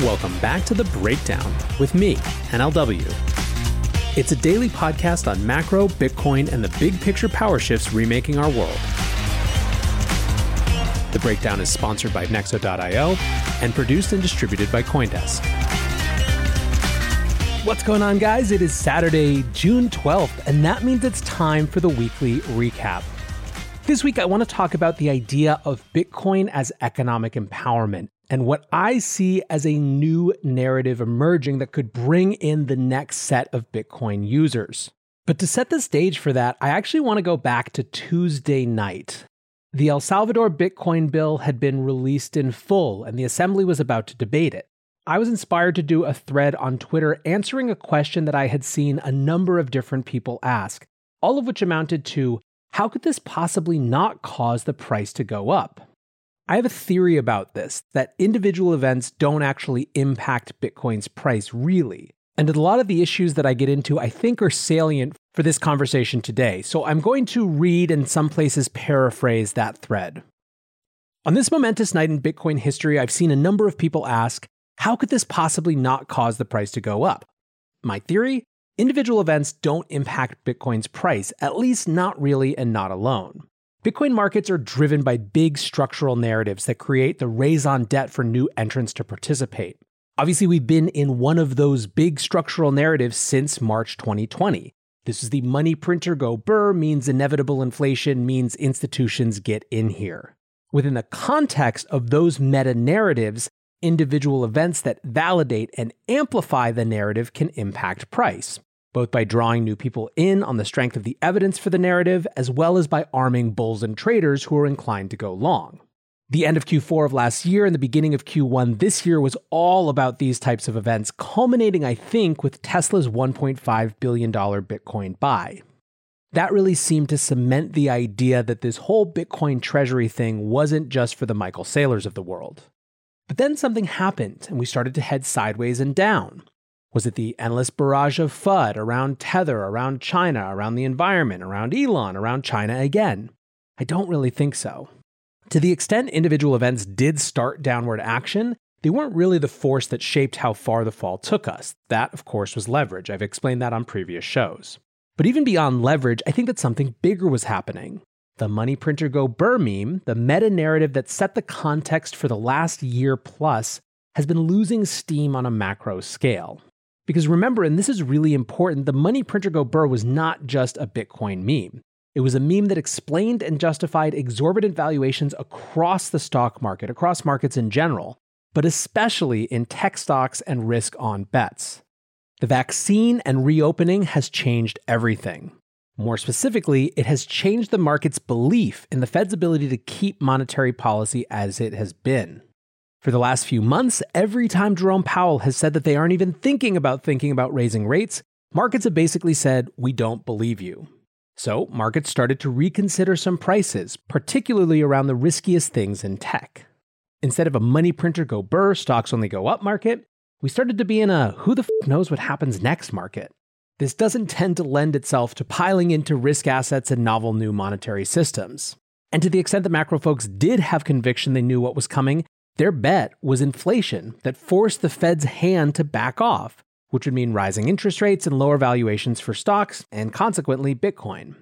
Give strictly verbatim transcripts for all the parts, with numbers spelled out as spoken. Welcome back to The Breakdown with me, N L W. It's a daily podcast on macro, Bitcoin, and the big picture power shifts remaking our world. The Breakdown is sponsored by Nexo dot io and produced and distributed by CoinDesk. What's going on, guys? It is Saturday, June twelfth, and that means it's time for the weekly recap. This week, I want to talk about the idea of Bitcoin as economic empowerment, and what I see as a new narrative emerging that could bring in the next set of Bitcoin users. But to set the stage for that, I actually want to go back to Tuesday night. The El Salvador Bitcoin bill had been released in full, and the assembly was about to debate it. I was inspired to do a thread on Twitter answering a question that I had seen a number of different people ask, all of which amounted to, how could this possibly not cause the price to go up? I have a theory about this, that individual events don't actually impact Bitcoin's price, really. And a lot of the issues that I get into, I think, are salient for this conversation today. So I'm going to read and, in some places, paraphrase that thread. On this momentous night in Bitcoin history, I've seen a number of people ask, how could this possibly not cause the price to go up? My theory? Individual events don't impact Bitcoin's price, at least not really and not alone. Bitcoin markets are driven by big structural narratives that create the raison d'etre for new entrants to participate. Obviously, we've been in one of those big structural narratives since March twenty twenty. This is the money printer go burr means inevitable inflation means institutions get in here. Within the context of those meta-narratives, individual events that validate and amplify the narrative can impact price, both by drawing new people in on the strength of the evidence for the narrative, as well as by arming bulls and traders who are inclined to go long. The end of Q four of last year and the beginning of Q one this year was all about these types of events, culminating, I think, with Tesla's one point five billion dollars Bitcoin buy. That really seemed to cement the idea that this whole Bitcoin treasury thing wasn't just for the Michael Saylors of the world. But then something happened, and we started to head sideways and down. Was it the endless barrage of FUD around Tether, around China, around the environment, around Elon, around China again? I don't really think so. To the extent individual events did start downward action, they weren't really the force that shaped how far the fall took us. That, of course, was leverage. I've explained that on previous shows. But even beyond leverage, I think that something bigger was happening. The money printer go burr meme, the meta-narrative that set the context for the last year plus, has been losing steam on a macro scale. Because remember, and this is really important, the money printer go burr was not just a Bitcoin meme. It was a meme that explained and justified exorbitant valuations across the stock market, across markets in general, but especially in tech stocks and risk on bets. The vaccine and reopening has changed everything. More specifically, it has changed the market's belief in the Fed's ability to keep monetary policy as it has been. For the last few months, every time Jerome Powell has said that they aren't even thinking about thinking about raising rates, markets have basically said, we don't believe you. So markets started to reconsider some prices, particularly around the riskiest things in tech. Instead of a money printer go burr, stocks only go up market, we started to be in a who the f*** knows what happens next market. This doesn't tend to lend itself to piling into risk assets and novel new monetary systems. And to the extent that macro folks did have conviction they knew what was coming, their bet was inflation that forced the Fed's hand to back off, which would mean rising interest rates and lower valuations for stocks, and consequently Bitcoin.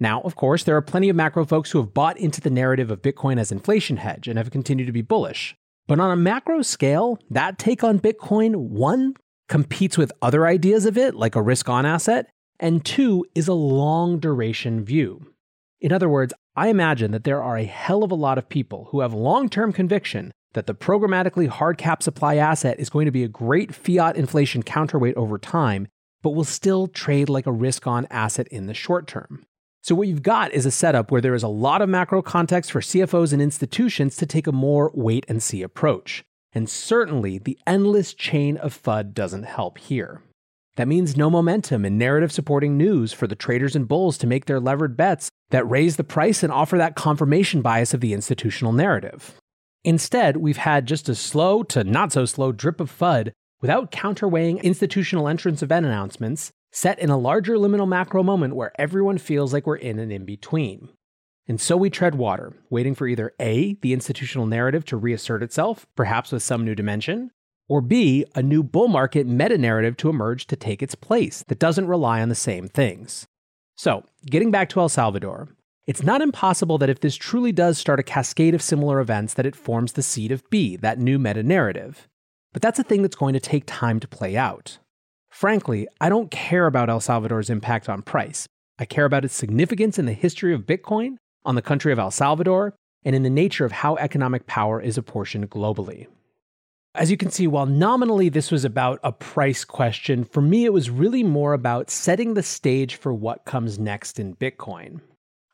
Now, of course, there are plenty of macro folks who have bought into the narrative of Bitcoin as inflation hedge and have continued to be bullish. But on a macro scale, that take on Bitcoin, one, competes with other ideas of it, like a risk-on asset, and two, is a long-duration view. In other words, I imagine that there are a hell of a lot of people who have long-term conviction that the programmatically hard cap supply asset is going to be a great fiat inflation counterweight over time, but will still trade like a risk-on asset in the short term. So what you've got is a setup where there is a lot of macro context for C F Os and institutions to take a more wait-and-see approach. And certainly, the endless chain of F U D doesn't help here. That means no momentum and narrative-supporting news for the traders and bulls to make their levered bets that raise the price and offer that confirmation bias of the institutional narrative. Instead, we've had just a slow to not-so-slow drip of F U D without counterweighing institutional entrance event announcements, set in a larger liminal macro moment where everyone feels like we're in an in-between. And so we tread water, waiting for either A, the institutional narrative to reassert itself, perhaps with some new dimension, or B, a new bull market meta-narrative to emerge to take its place that doesn't rely on the same things. So, getting back to El Salvador, it's not impossible that if this truly does start a cascade of similar events that it forms the seed of B, that new meta-narrative. But that's a thing that's going to take time to play out. Frankly, I don't care about El Salvador's impact on price. I care about its significance in the history of Bitcoin, on the country of El Salvador, and in the nature of how economic power is apportioned globally. As you can see, while nominally this was about a price question, for me it was really more about setting the stage for what comes next in Bitcoin.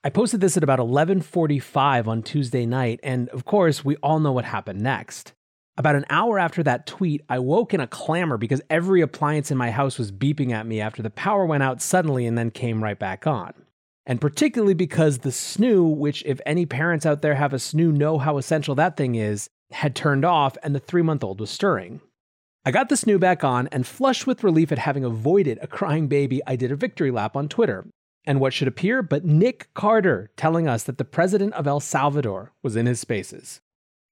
I posted this at about eleven forty-five on Tuesday night, and of course, we all know what happened next. About an hour after that tweet, I woke in a clamor because every appliance in my house was beeping at me after the power went out suddenly and then came right back on. And particularly because the S N U, which if any parents out there have a S N U know how essential that thing is, had turned off and the three-month-old was stirring. I got the S N U back on and flushed with relief at having avoided a crying baby, I did a victory lap on Twitter. And what should appear but Nick Carter telling us that the president of El Salvador was in his spaces.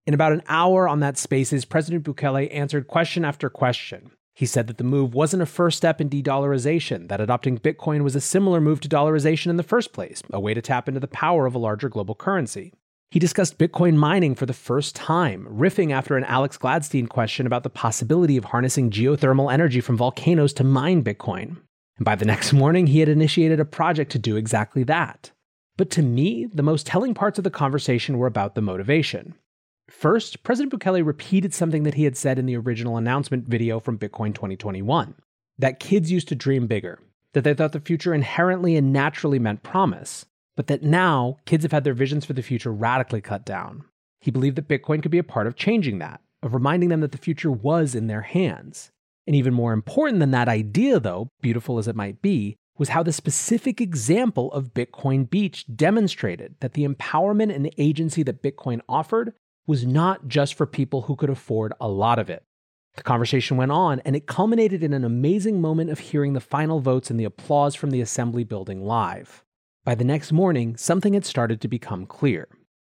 In about an hour on that Spaces, President Bukele answered question after question. He said that the move wasn't a first step in de-dollarization, that adopting Bitcoin was a similar move to dollarization in the first place, a way to tap into the power of a larger global currency. He discussed Bitcoin mining for the first time, riffing after an Alex Gladstein question about the possibility of harnessing geothermal energy from volcanoes to mine Bitcoin. And by the next morning, he had initiated a project to do exactly that. But to me, the most telling parts of the conversation were about the motivation. First, President Bukele repeated something that he had said in the original announcement video from Bitcoin twenty twenty-one, that kids used to dream bigger, that they thought the future inherently and naturally meant promise, but that now kids have had their visions for the future radically cut down. He believed that Bitcoin could be a part of changing that, of reminding them that the future was in their hands. And even more important than that idea, though, beautiful as it might be, was how the specific example of Bitcoin Beach demonstrated that the empowerment and agency that Bitcoin offered was not just for people who could afford a lot of it. The conversation went on, and it culminated in an amazing moment of hearing the final votes and the applause from the assembly building live. By the next morning, something had started to become clear.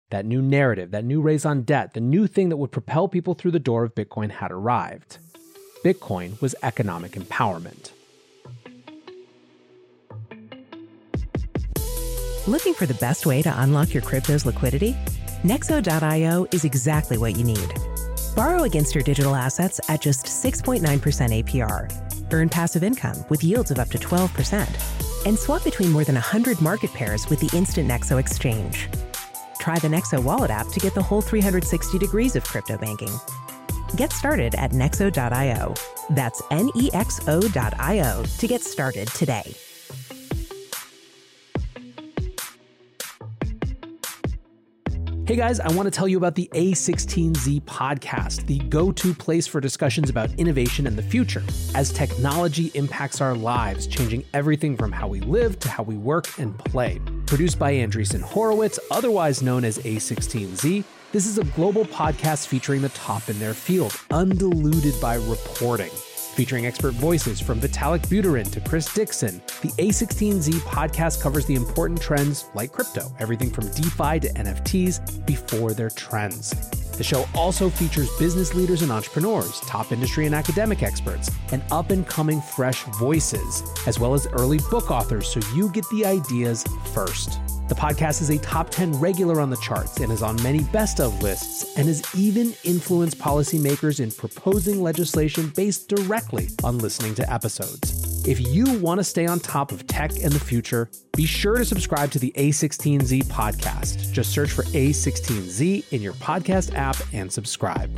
That new narrative, that new raison d'etre, the new thing that would propel people through the door of Bitcoin had arrived. Bitcoin was economic empowerment. Looking for the best way to unlock your crypto's liquidity? Nexo dot io is exactly what you need. Borrow against your digital assets at just six point nine percent A P R. Earn passive income with yields of up to twelve percent. And swap between more than one hundred market pairs with the Instant Nexo Exchange. Try the Nexo Wallet app to get the whole three hundred sixty degrees of crypto banking. Get started at Nexo dot io. That's N E X O dot I O to get started today. Hey guys, I want to tell you about the A sixteen Z podcast, the go-to place for discussions about innovation and the future, as technology impacts our lives, changing everything from how we live to how we work and play. Produced by Andreessen Horowitz, otherwise known as A sixteen Z, this is a global podcast featuring the top in their field, undiluted by reporting. Featuring expert voices from Vitalik Buterin to Chris Dixon, the A sixteen Z podcast covers the important trends like crypto, everything from DeFi to N F Ts, before they're trends. The show also features business leaders and entrepreneurs, top industry and academic experts, and up-and-coming fresh voices, as well as early book authors, so you get the ideas first. The podcast is a top ten regular on the charts and is on many best-of lists and has even influenced policymakers in proposing legislation based directly on listening to episodes. If you want to stay on top of tech and the future, be sure to subscribe to the A sixteen Z podcast. Just search for A sixteen Z in your podcast app and subscribe.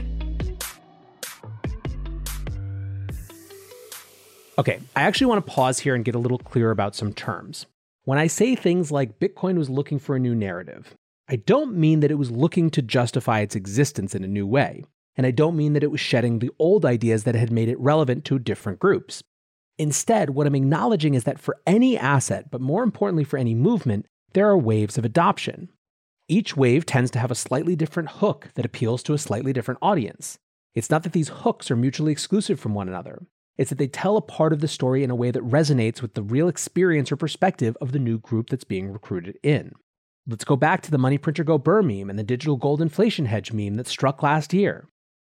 Okay, I actually want to pause here and get a little clearer about some terms. When I say things like Bitcoin was looking for a new narrative, I don't mean that it was looking to justify its existence in a new way, and I don't mean that it was shedding the old ideas that had made it relevant to different groups. Instead, what I'm acknowledging is that for any asset, but more importantly for any movement, there are waves of adoption. Each wave tends to have a slightly different hook that appeals to a slightly different audience. It's not that these hooks are mutually exclusive from one another. It's that they tell a part of the story in a way that resonates with the real experience or perspective of the new group that's being recruited in. Let's go back to the Money Printer Go Burr meme and the digital gold inflation hedge meme that struck last year.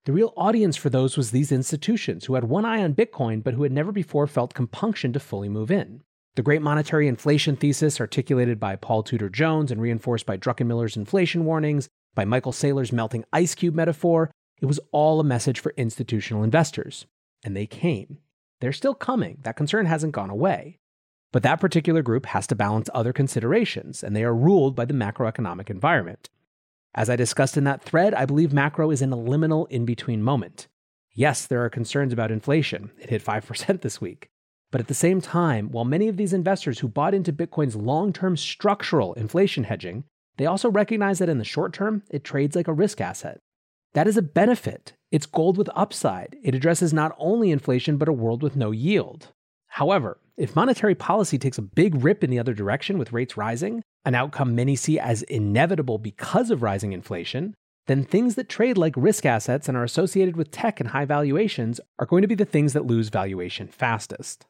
The real audience for those was these institutions who had one eye on Bitcoin but who had never before felt compunction to fully move in. The great monetary inflation thesis articulated by Paul Tudor Jones and reinforced by Druckenmiller's inflation warnings, by Michael Saylor's melting ice cube metaphor, it was all a message for institutional investors. And they came. They're still coming. That concern hasn't gone away. But that particular group has to balance other considerations, and they are ruled by the macroeconomic environment. As I discussed in that thread, I believe macro is in a liminal in-between moment. Yes, there are concerns about inflation. It hit five percent this week. But at the same time, while many of these investors who bought into Bitcoin's long-term structural inflation hedging, they also recognize that in the short term, it trades like a risk asset. That is a benefit. It's gold with upside. It addresses not only inflation, but a world with no yield. However, if monetary policy takes a big rip in the other direction with rates rising, an outcome many see as inevitable because of rising inflation, then things that trade like risk assets and are associated with tech and high valuations are going to be the things that lose valuation fastest.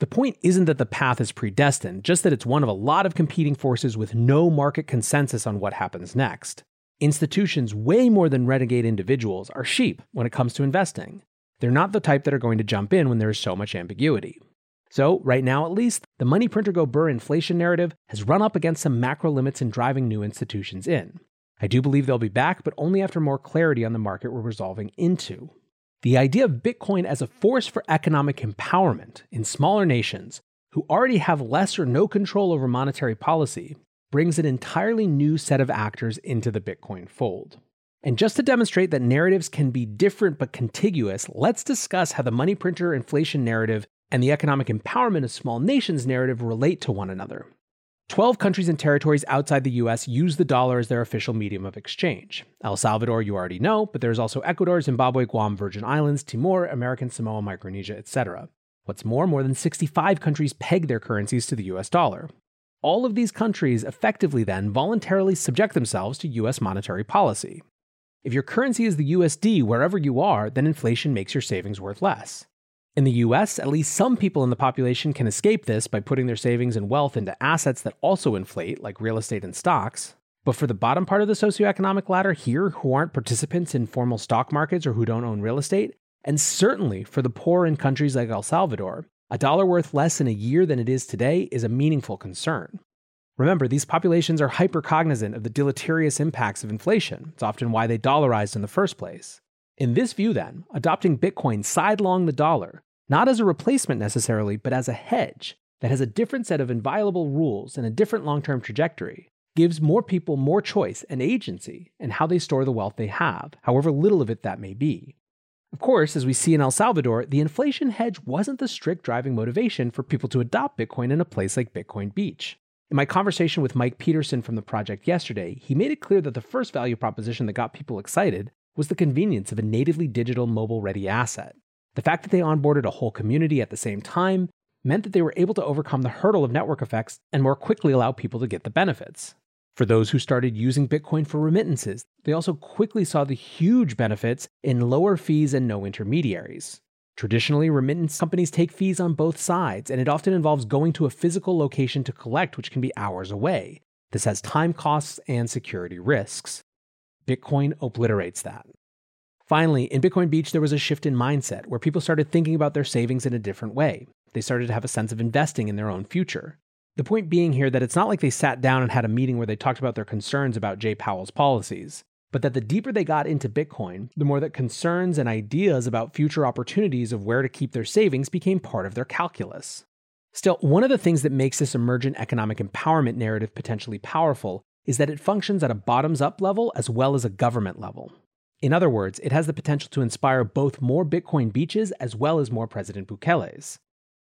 The point isn't that the path is predestined, just that it's one of a lot of competing forces with no market consensus on what happens next. Institutions, way more than renegade individuals, are sheep when it comes to investing. They're not the type that are going to jump in when there is so much ambiguity. So, right now at least, the Money Printer Go Burr inflation narrative has run up against some macro limits in driving new institutions in. I do believe they'll be back, but only after more clarity on the market we're resolving into. The idea of Bitcoin as a force for economic empowerment in smaller nations who already have less or no control over monetary policy brings an entirely new set of actors into the Bitcoin fold. And just to demonstrate that narratives can be different but contiguous, let's discuss how the money printer inflation narrative and the economic empowerment of small nations narrative relate to one another. Twelve countries and territories outside the U S use the dollar as their official medium of exchange. El Salvador, you already know, but there's also Ecuador, Zimbabwe, Guam, Virgin Islands, Timor, American Samoa, Micronesia, et cetera. What's more, more than sixty-five countries peg their currencies to the U S dollar. All of these countries effectively then voluntarily subject themselves to U S monetary policy. If your currency is the U S D wherever you are, then inflation makes your savings worth less. In the U S, at least some people in the population can escape this by putting their savings and wealth into assets that also inflate, like real estate and stocks. But for the bottom part of the socioeconomic ladder here, who aren't participants in formal stock markets or who don't own real estate, and certainly for the poor in countries like El Salvador, a dollar worth less in a year than it is today is a meaningful concern. Remember, these populations are hypercognizant of the deleterious impacts of inflation. It's often why they dollarized in the first place. In this view, then, adopting Bitcoin sidelong the dollar, not as a replacement necessarily, but as a hedge that has a different set of inviolable rules and a different long-term trajectory, gives more people more choice and agency in how they store the wealth they have, however little of it that may be. Of course, as we see in El Salvador, the inflation hedge wasn't the strict driving motivation for people to adopt Bitcoin in a place like Bitcoin Beach. In my conversation with Mike Peterson from the project yesterday, he made it clear that the first value proposition that got people excited was the convenience of a natively digital mobile-ready asset. The fact that they onboarded a whole community at the same time meant that they were able to overcome the hurdle of network effects and more quickly allow people to get the benefits. For those who started using Bitcoin for remittances, they also quickly saw the huge benefits in lower fees and no intermediaries. Traditionally, remittance companies take fees on both sides, and it often involves going to a physical location to collect, which can be hours away. This has time costs and security risks. Bitcoin obliterates that. Finally, in Bitcoin Beach, there was a shift in mindset where people started thinking about their savings in a different way. They started to have a sense of investing in their own future. The point being here that it's not like they sat down and had a meeting where they talked about their concerns about Jay Powell's policies, but that the deeper they got into Bitcoin, the more that concerns and ideas about future opportunities of where to keep their savings became part of their calculus. Still, one of the things that makes this emergent economic empowerment narrative potentially powerful is that it functions at a bottoms-up level as well as a government level. In other words, it has the potential to inspire both more Bitcoin beaches as well as more President Bukele's.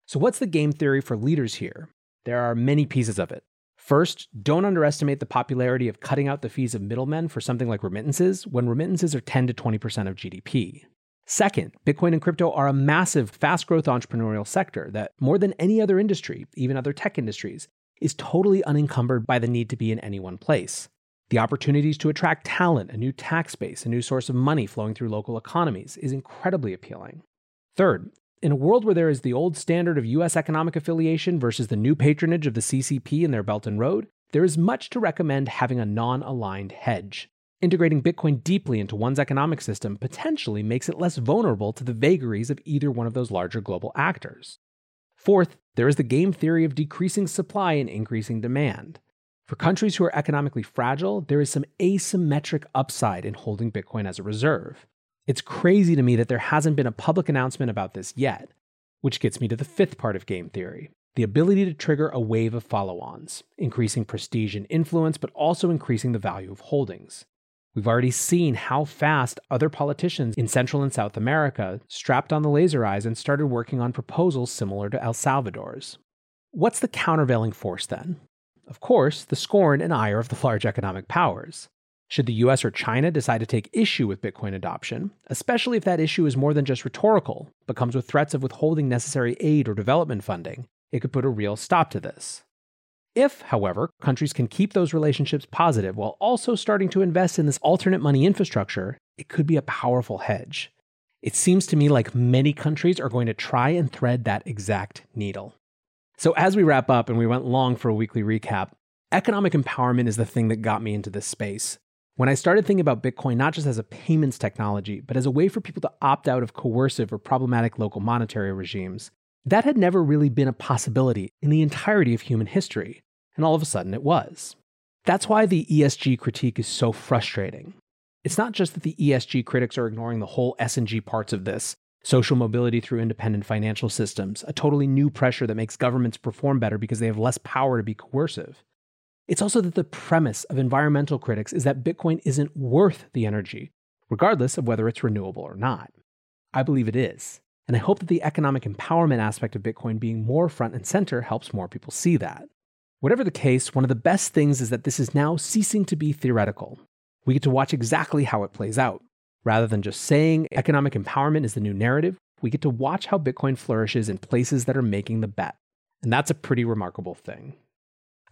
So what's the game theory for leaders here? There are many pieces of it. First, don't underestimate the popularity of cutting out the fees of middlemen for something like remittances when remittances are ten to twenty percent of G D P. Second, Bitcoin and crypto are a massive, fast-growth entrepreneurial sector that, more than any other industry, even other tech industries, is totally unencumbered by the need to be in any one place. The opportunities to attract talent, a new tax base, a new source of money flowing through local economies is incredibly appealing. Third, in a world where there is the old standard of U S economic affiliation versus the new patronage of the C C P and their Belt and Road, there is much to recommend having a non-aligned hedge. Integrating Bitcoin deeply into one's economic system potentially makes it less vulnerable to the vagaries of either one of those larger global actors. Fourth, there is the game theory of decreasing supply and increasing demand. For countries who are economically fragile, there is some asymmetric upside in holding Bitcoin as a reserve. It's crazy to me that there hasn't been a public announcement about this yet, which gets me to the fifth part of game theory, the ability to trigger a wave of follow-ons, increasing prestige and influence, but also increasing the value of holdings. We've already seen how fast other politicians in Central and South America strapped on the laser eyes and started working on proposals similar to El Salvador's. What's the countervailing force then? Of course, the scorn and ire of the large economic powers. Should the U S or China decide to take issue with Bitcoin adoption, especially if that issue is more than just rhetorical, but comes with threats of withholding necessary aid or development funding, it could put a real stop to this. If, however, countries can keep those relationships positive while also starting to invest in this alternate money infrastructure, it could be a powerful hedge. It seems to me like many countries are going to try and thread that exact needle. So as we wrap up, and we went long for a weekly recap, economic empowerment is the thing that got me into this space. When I started thinking about Bitcoin not just as a payments technology, but as a way for people to opt out of coercive or problematic local monetary regimes, that had never really been a possibility in the entirety of human history, and all of a sudden it was. That's why the E S G critique is so frustrating. It's not just that the E S G critics are ignoring the whole S and G parts of this, social mobility through independent financial systems, a totally new pressure that makes governments perform better because they have less power to be coercive. It's also that the premise of environmental critics is that Bitcoin isn't worth the energy, regardless of whether it's renewable or not. I believe it is, and I hope that the economic empowerment aspect of Bitcoin being more front and center helps more people see that. Whatever the case, one of the best things is that this is now ceasing to be theoretical. We get to watch exactly how it plays out. Rather than just saying economic empowerment is the new narrative, we get to watch how Bitcoin flourishes in places that are making the bet. And that's a pretty remarkable thing.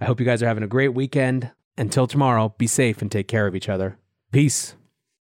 I hope you guys are having a great weekend. Until tomorrow, be safe and take care of each other. Peace.